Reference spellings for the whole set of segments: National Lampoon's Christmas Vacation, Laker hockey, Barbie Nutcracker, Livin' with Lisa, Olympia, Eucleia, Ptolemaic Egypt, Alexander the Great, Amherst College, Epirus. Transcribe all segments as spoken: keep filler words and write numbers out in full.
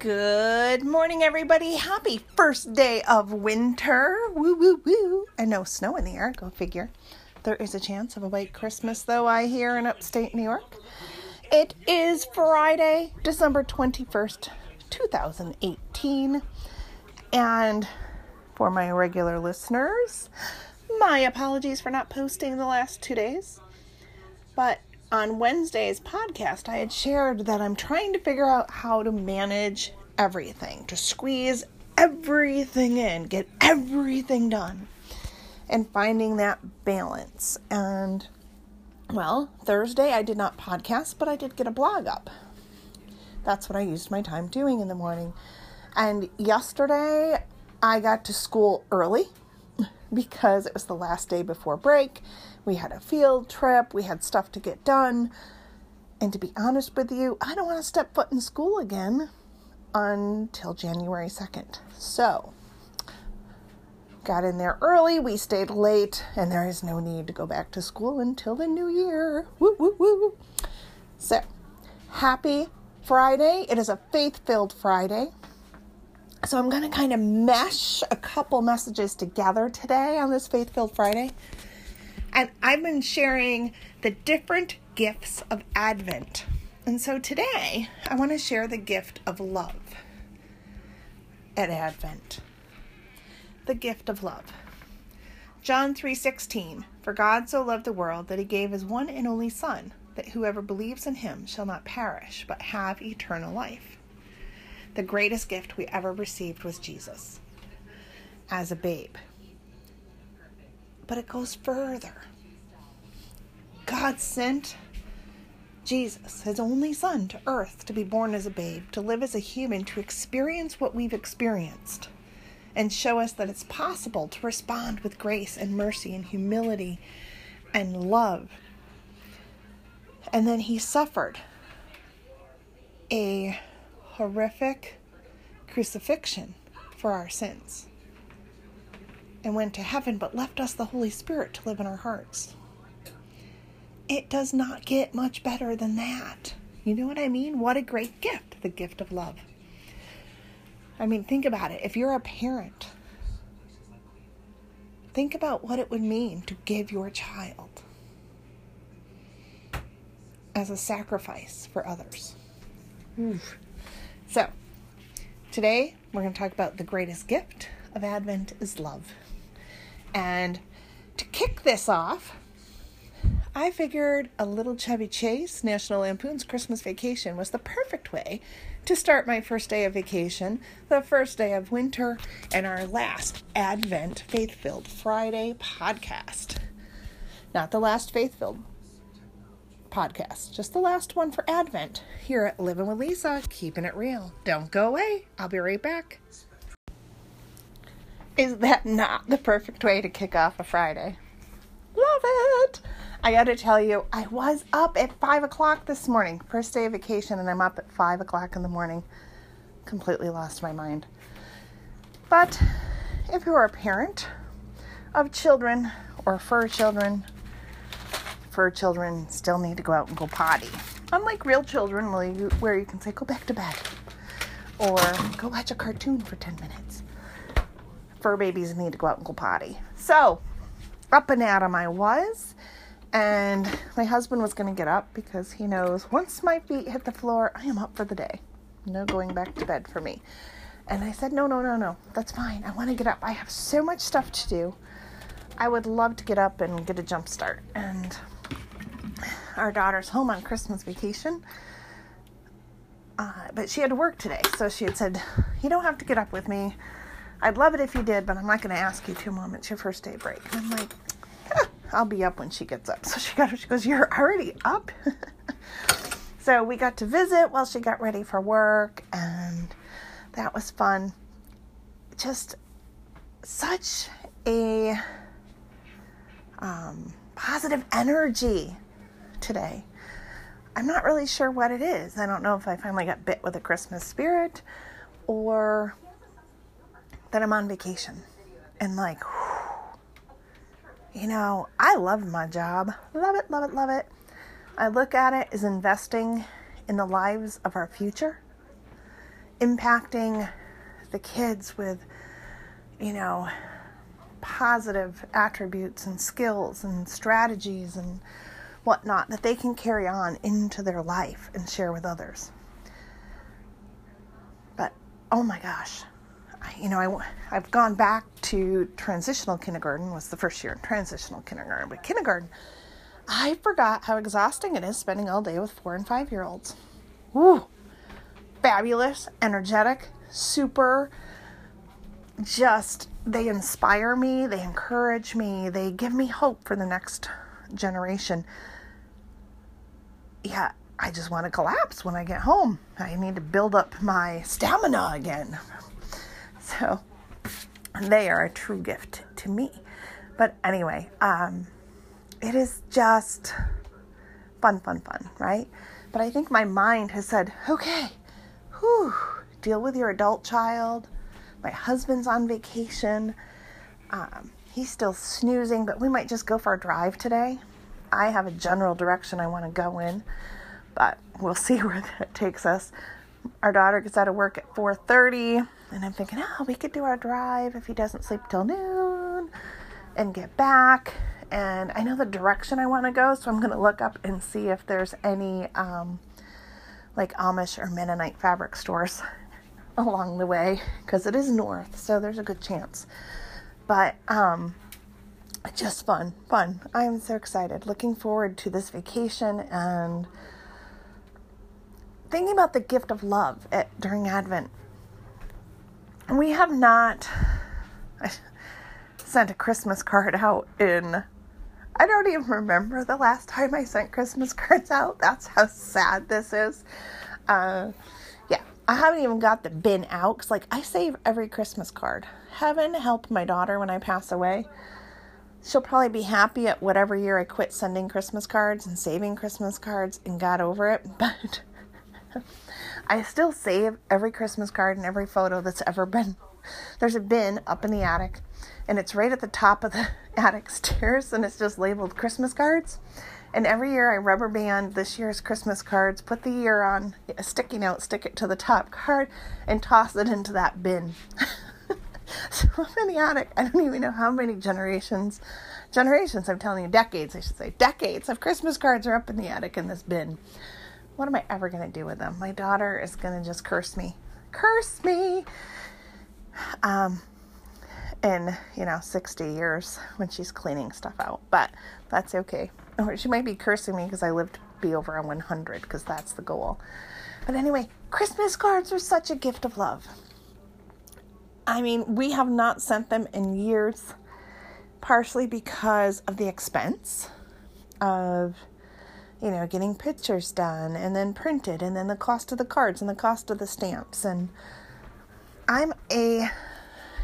Good morning, everybody. Happy first day of winter. Woo, woo, woo. And no snow in the air. Go figure. There is a chance of a white Christmas, though, I hear in upstate New York. It is Friday, December twenty-first, two thousand eighteen. And for my regular listeners, my apologies for not posting the last two days. But on Wednesday's podcast, I had shared that I'm trying to figure out how to manage everything, to squeeze everything in, get everything done, and finding that balance. And, well, Thursday I did not podcast, but I did get a blog up. That's what I used my time doing in the morning. And yesterday I got to school early, because it was the last day before break. We had a field trip. We had stuff to get done. And to be honest with you, I don't want to step foot in school again until January second. So, got in there early. We stayed late. And there is no need to go back to school until the new year. Woo, woo, woo. So, happy Friday. It is a faith-filled Friday. So I'm going to kind of mesh a couple messages together today on this Faith-Filled Friday. And I've been sharing the different gifts of Advent. And so today, I want to share the gift of love at Advent. The gift of love. John three sixteen, "For God so loved the world that he gave his one and only Son, that whoever believes in him shall not perish, but have eternal life." The greatest gift we ever received was Jesus as a babe. But it goes further. God sent Jesus, his only Son, to earth to be born as a babe, to live as a human, to experience what we've experienced, and show us that it's possible to respond with grace and mercy and humility and love. And then he suffered a horrific crucifixion for our sins and went to heaven, but left us the Holy Spirit to live in our hearts. It does not get much better than that. You know what I mean? What a great gift, the gift of love. I mean, think about it. If you're a parent, think about what it would mean to give your child as a sacrifice for others. Oof. So, today we're going to talk about the greatest gift of Advent is love. And to kick this off, I figured a little Chevy Chase, National Lampoon's Christmas Vacation, was the perfect way to start my first day of vacation, the first day of winter, and our last Advent Faith-Filled Friday podcast. Not the last Faith-Filled podcast, just the last one for Advent, here at Livin' with Lisa, keeping it real. Don't go away. I'll be right back. Is that not the perfect way to kick off a Friday? Love it! I gotta tell you, I was up at five o'clock this morning. First day of vacation, and I'm up at five o'clock in the morning. Completely lost my mind. But if you're a parent of children or for children, fur children still need to go out and go potty. Unlike real children where you, where you can say, go back to bed. Or go watch a cartoon for ten minutes. Fur babies need to go out and go potty. So, up and at 'em I was. And my husband was going to get up because he knows once my feet hit the floor, I am up for the day. No going back to bed for me. And I said, no, no, no, no. That's fine. I want to get up. I have so much stuff to do. I would love to get up and get a jump start. And our daughter's home on Christmas vacation, uh, but she had to work today, so she had said, you don't have to get up with me. I'd love it if you did, but I'm not going to ask you to, Mom. It's your first day break. And I'm like, huh, I'll be up when she gets up. So she got up. She goes, you're already up? So we got to visit while she got ready for work, and that was fun. Just such a um, positive energy today. I'm not really sure what it is. I don't know if I finally got bit with a Christmas spirit or that I'm on vacation and like, whew, you know, I love my job. Love it, love it, love it. I look at it as investing in the lives of our future impacting the kids with, you know, positive attributes and skills and strategies and whatnot that they can carry on into their life and share with others. But, oh my gosh, I, you know, I, I've gone back to transitional kindergarten, was the first year in transitional kindergarten, but kindergarten, I forgot how exhausting it is spending all day with four and five-year-olds. Woo! Fabulous, energetic, super, just, they inspire me, they encourage me, they give me hope for the next generation. Yeah, I just want to collapse when I get home. I need to build up my stamina again. So, they are a true gift to me. But anyway, um, it is just fun, fun, fun, right? But I think my mind has said, okay, whew, deal with your adult child. My husband's on vacation. Um, he's still snoozing, but we might just go for a drive today. I have a general direction I want to go in, but we'll see where that takes us. Our daughter gets out of work at four thirty, and I'm thinking, oh, we could do our drive if he doesn't sleep till noon and get back. And I know the direction I want to go, so I'm going to look up and see if there's any um, like Amish or Mennonite fabric stores along the way, because it is north, so there's a good chance. But um, just fun, fun. I am so excited. Looking forward to this vacation and thinking about the gift of love at, during Advent. We have not I sent a Christmas card out in, I don't even remember the last time I sent Christmas cards out. That's how sad this is. Uh, yeah. I haven't even got the bin out, because, like, I save every Christmas card. Heaven help my daughter when I pass away. She'll probably be happy at whatever year I quit sending Christmas cards and saving Christmas cards and got over it, but I still save every Christmas card and every photo that's ever been. There's a bin up in the attic, and it's right at the top of the attic stairs, and it's just labeled Christmas cards. And every year I rubber band this year's Christmas cards, put the year on a sticky note, stick it to the top card, and toss it into that bin. So I'm in the attic. I don't even know how many generations, generations, I'm telling you, decades, I should say, decades of Christmas cards are up in the attic in this bin. What am I ever going to do with them? My daughter is going to just curse me. Curse me! Um... in, you know, sixty years when she's cleaning stuff out, but that's okay. Or she might be cursing me because I live to be over a hundred, because that's the goal. But anyway, Christmas cards are such a gift of love. I mean, we have not sent them in years, partially because of the expense of, you know, getting pictures done and then printed, and then the cost of the cards and the cost of the stamps. And I'm a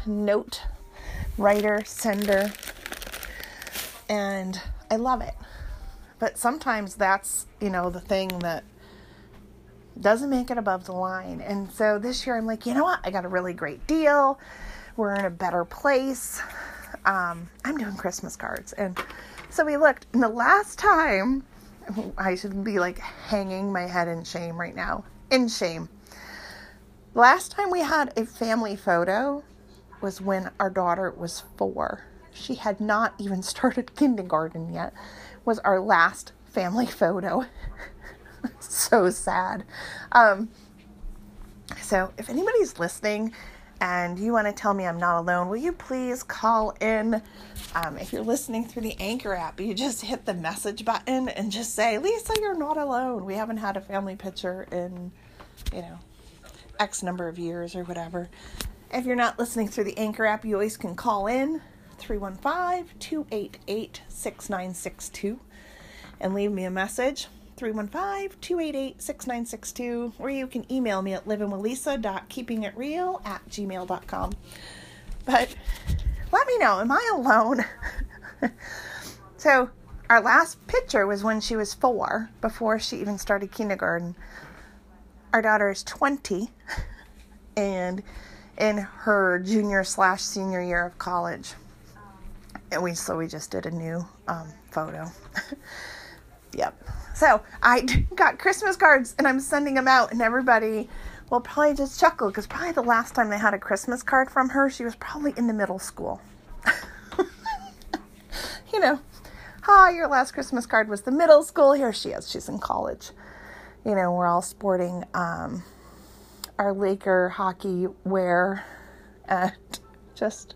note writer, sender, and I love it. But sometimes that's, you know, the thing that doesn't make it above the line. And so this year I'm like, you know what? I got a really great deal. We're in a better place. Um, I'm doing Christmas cards. And so we looked, and the last time, I should be like hanging my head in shame right now. In shame. Last time we had a family photo was when our daughter was four. She had not even started kindergarten yet. Was our last family photo. So sad. Um, so if anybody's listening and you want to tell me I'm not alone, will you please call in? Um, if you're listening through the Anchor app, you just hit the message button and just say, Lisa, you're not alone. We haven't had a family picture in, you know, X number of years or whatever. If you're not listening through the Anchor app, you always can call in three one five, two eight eight, six nine six two and leave me a message, three one five, two eight eight, six nine six two, or you can email me at livin with lisa dot keeping it real at gmail dot com. But let me know, am I alone? So our last picture was when she was four, before she even started kindergarten. Our daughter is twenty, and in her junior slash senior year of college. And we so we just did a new um, photo. Yep. So I got Christmas cards and I'm sending them out, and everybody will probably just chuckle because probably the last time they had a Christmas card from her, she was probably in the middle school. You know, hi, your last Christmas card was the middle school. Here she is. She's in college. You know, we're all sporting um, our Laker hockey wear. And just,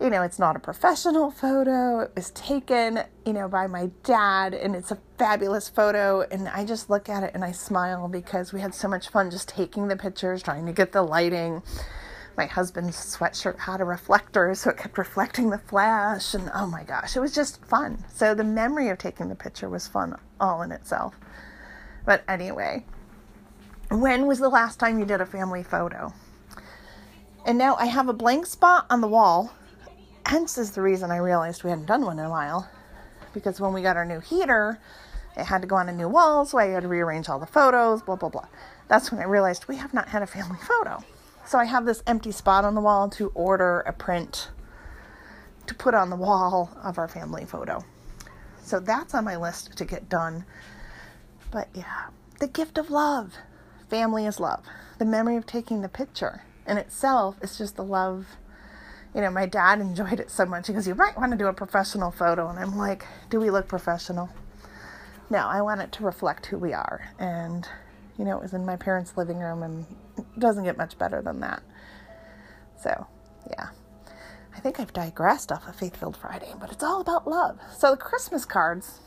you know, it's not a professional photo. It was taken, you know, by my dad. And it's a fabulous photo. And I just look at it and I smile because we had so much fun just taking the pictures, trying to get the lighting. My husband's sweatshirt had a reflector, so it kept reflecting the flash, and oh my gosh, it was just fun. So the memory of taking the picture was fun all in itself. But anyway, when was the last time you did a family photo? And now I have a blank spot on the wall, hence is the reason I realized we hadn't done one in a while, because when we got our new heater, it had to go on a new wall, so I had to rearrange all the photos, blah, blah, blah. That's when I realized we have not had a family photo. So I have this empty spot on the wall to order a print to put on the wall of our family photo. So that's on my list to get done. But yeah, the gift of love. Family is love. The memory of taking the picture in itself is just the love. You know, my dad enjoyed it so much. He goes, you might want to do a professional photo. And I'm like, do we look professional? No, I want it to reflect who we are. And, you know, it was in my parents' living room, and it doesn't get much better than that. So, yeah. I think I've digressed off of Faith-Filled Friday, but it's all about love. So the Christmas cards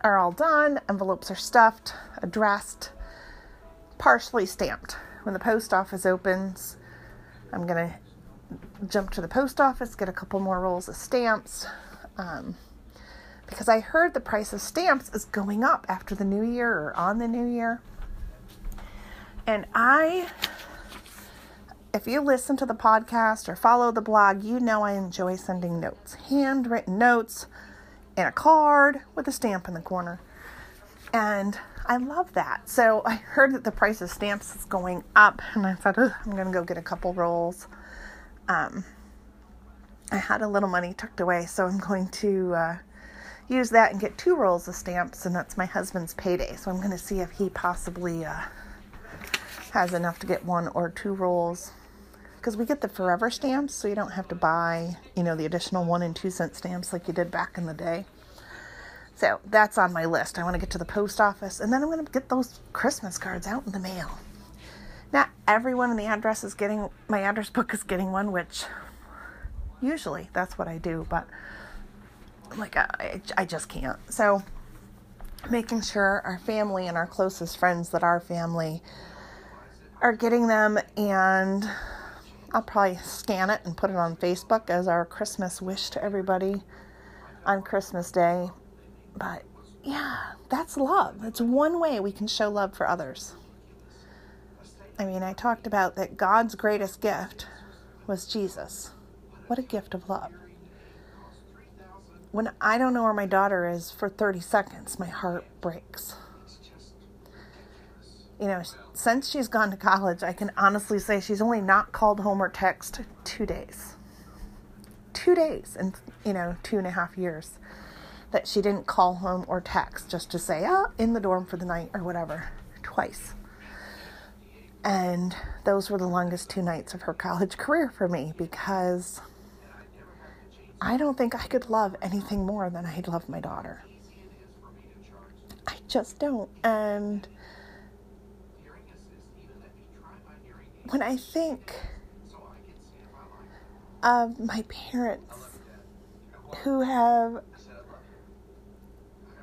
are all done. Envelopes are stuffed, addressed, partially stamped. When the post office opens, I'm going to jump to the post office, get a couple more rolls of stamps, um, because I heard the price of stamps is going up after the new year or on the new year. And I, if you listen to the podcast or follow the blog, you know I enjoy sending notes, handwritten notes and a card with a stamp in the corner. And I love that. So I heard that the price of stamps is going up, and I thought, oh, I'm going to go get a couple rolls. Um, I had a little money tucked away, so I'm going to uh, use that and get two rolls of stamps, and that's my husband's payday. So I'm going to see if he possibly... Uh, has enough to get one or two rolls, because we get the forever stamps, so you don't have to buy, you know, the additional one and two cent stamps like you did back in the day. So that's on my list. I want to get to the post office, and then I'm going to get those Christmas cards out in the mail. Not everyone in the address is getting, my address book is getting one, which usually that's what I do, but like I, I just can't. So making sure our family and our closest friends that our family are getting them, and I'll probably scan it and put it on Facebook as our Christmas wish to everybody on Christmas Day. But yeah, that's love. That's one way we can show love for others. I mean, I talked about that God's greatest gift was Jesus. What a gift of love. When I don't know where my daughter is for thirty seconds, my heart breaks. You know, since she's gone to college, I can honestly say she's only not called home or text two days. Two days in, you know, two and a half years that she didn't call home or text just to say, oh, in the dorm for the night or whatever, twice. And those were the longest two nights of her college career for me, because I don't think I could love anything more than I love my daughter. I just don't. And... when I think of my parents who have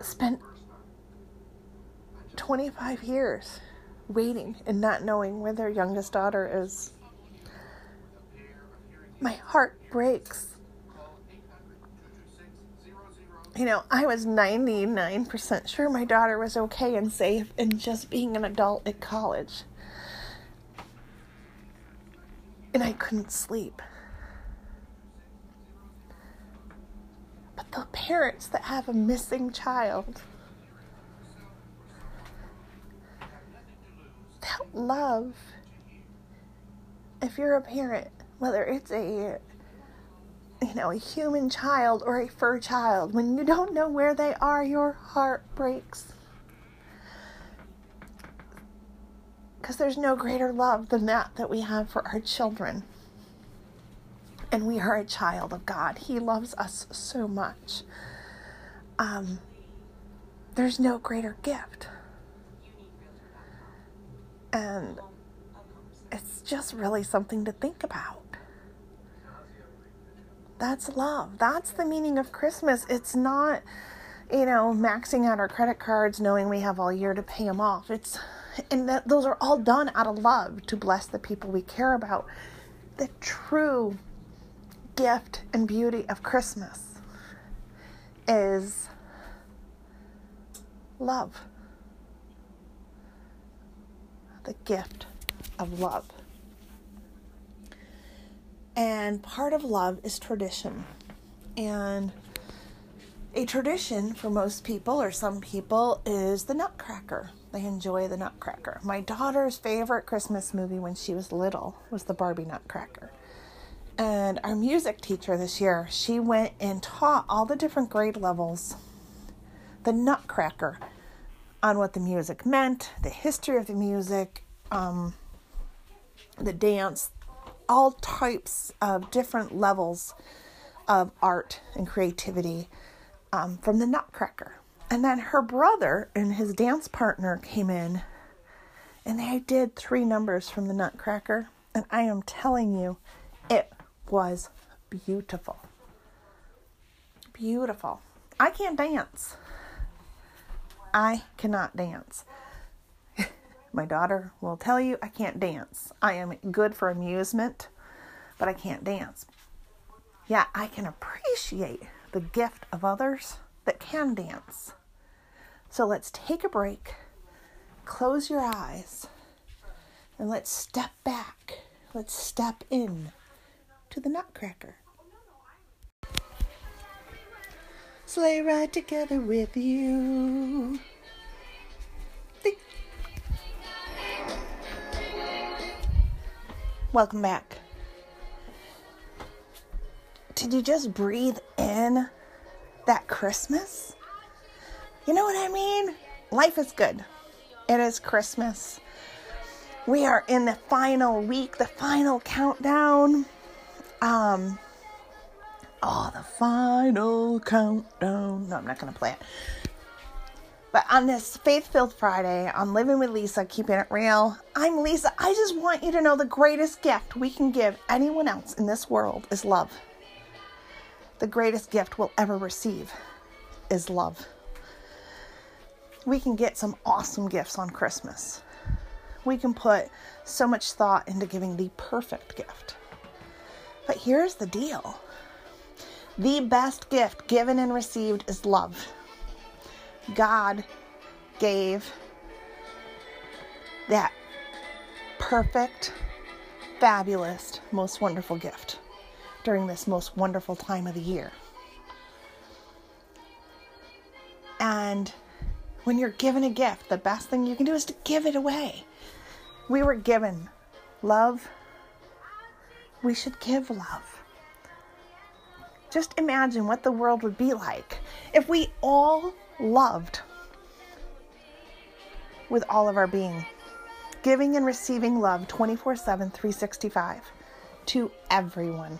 spent twenty-five years waiting and not knowing where their youngest daughter is, my heart breaks. You know, I was ninety-nine percent sure my daughter was okay and safe and just being an adult at college. And I couldn't sleep. But the parents that have a missing child, that love, if you're a parent, whether it's a you know, a human child or a fur child. When you don't know where they are, your heart breaks. Because there's no greater love than that that we have for our children. And we are a child of God. He loves us so much. Um, there's no greater gift. And it's just really something to think about. That's love. That's the meaning of Christmas. It's not, you know, maxing out our credit cards, knowing we have all year to pay them off. It's, and that those are all done out of love to bless the people we care about. The true gift and beauty of Christmas is love. The gift of love. And part of love is tradition. And a tradition for most people, or some people, is the Nutcracker. They enjoy the Nutcracker. My daughter's favorite Christmas movie when she was little was the Barbie Nutcracker. And our music teacher this year, she went and taught all the different grade levels the Nutcracker, on what the music meant, the history of the music, um, the dance, all types of different levels of art and creativity um, from the Nutcracker. And then her brother and his dance partner came in and they did three numbers from the Nutcracker. And I am telling you, it was beautiful. Beautiful. I can't dance. I cannot dance. My daughter will tell you I can't dance. I am good for amusement, but I can't dance. Yeah, I can appreciate the gift of others that can dance. So let's take a break, close your eyes, and let's step back. Let's step in to the Nutcracker. Sleigh ride together with you. Welcome back. Did you just breathe in that Christmas? You know what I mean? Life is good. It is Christmas. We are in the final week, the final countdown. Um, oh, the final countdown. No, I'm not going to play it. But on this Faith-Filled Friday, on Living with Lisa, keeping it real, I'm Lisa. I just want you to know the greatest gift we can give anyone else in this world is love. The greatest gift we'll ever receive is love. We can get some awesome gifts on Christmas. We can put so much thought into giving the perfect gift. But here's the deal. The best gift given and received is love. God gave that perfect, fabulous, most wonderful gift during this most wonderful time of the year. And when you're given a gift, the best thing you can do is to give it away. We were given love. We should give love. Just imagine what the world would be like if we all loved with all of our being, giving and receiving love twenty-four seven, three sixty-five to everyone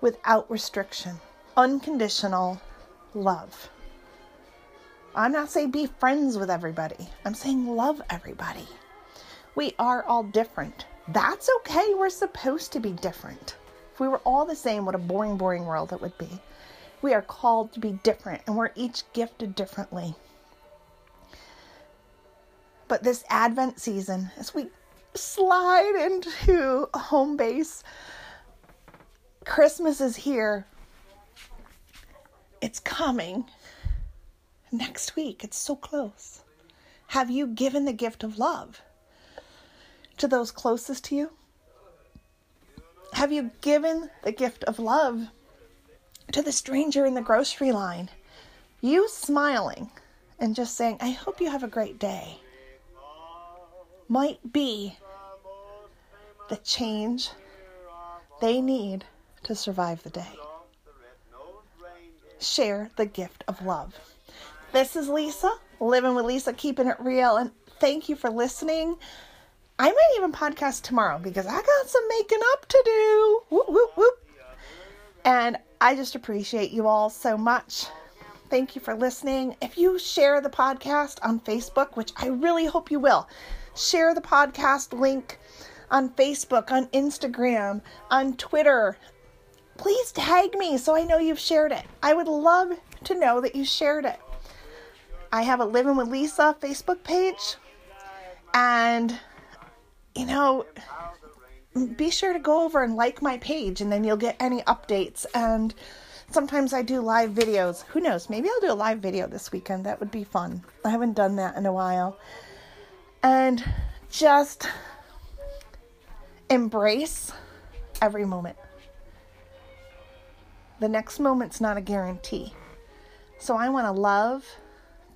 without restriction, unconditional love. I'm not saying be friends with everybody. I'm saying love everybody. We are all different. That's okay. We're supposed to be different. If we were all the same, what a boring, boring world it would be. We are called to be different, and we're each gifted differently. But this Advent season, as we slide into home base, Christmas is here. It's coming next week. It's so close. Have you given the gift of love to those closest to you? Have you given the gift of love to the stranger in the grocery line? You smiling and just saying, I hope you have a great day, might be the change they need to survive the day. Share the gift of love. This is Lisa, Living with Lisa, keeping it real, and thank you for listening. I might even podcast tomorrow because I got some making up to do. Whoop, whoop, whoop. And I just appreciate you all so much. Thank you for listening. If you share the podcast on Facebook, which I really hope you will, share the podcast link on Facebook, on Instagram, on Twitter. Please tag me so I know you've shared it. I would love to know that you shared it. I have a Living with Lisa Facebook page. And, you know, be sure to go over and like my page, and then you'll get any updates. And sometimes I do live videos. Who knows? Maybe I'll do a live video this weekend. That would be fun. I haven't done that in a while. And just embrace every moment. The next moment's not a guarantee. So I want to love,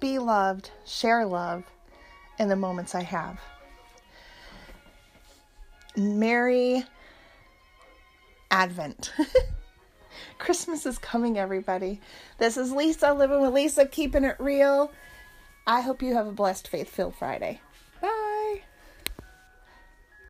be loved, share love in the moments I have. Merry Advent. Christmas is coming, everybody. This is Lisa, Living with Lisa, keeping it real. I hope you have a blessed, faith-filled Friday.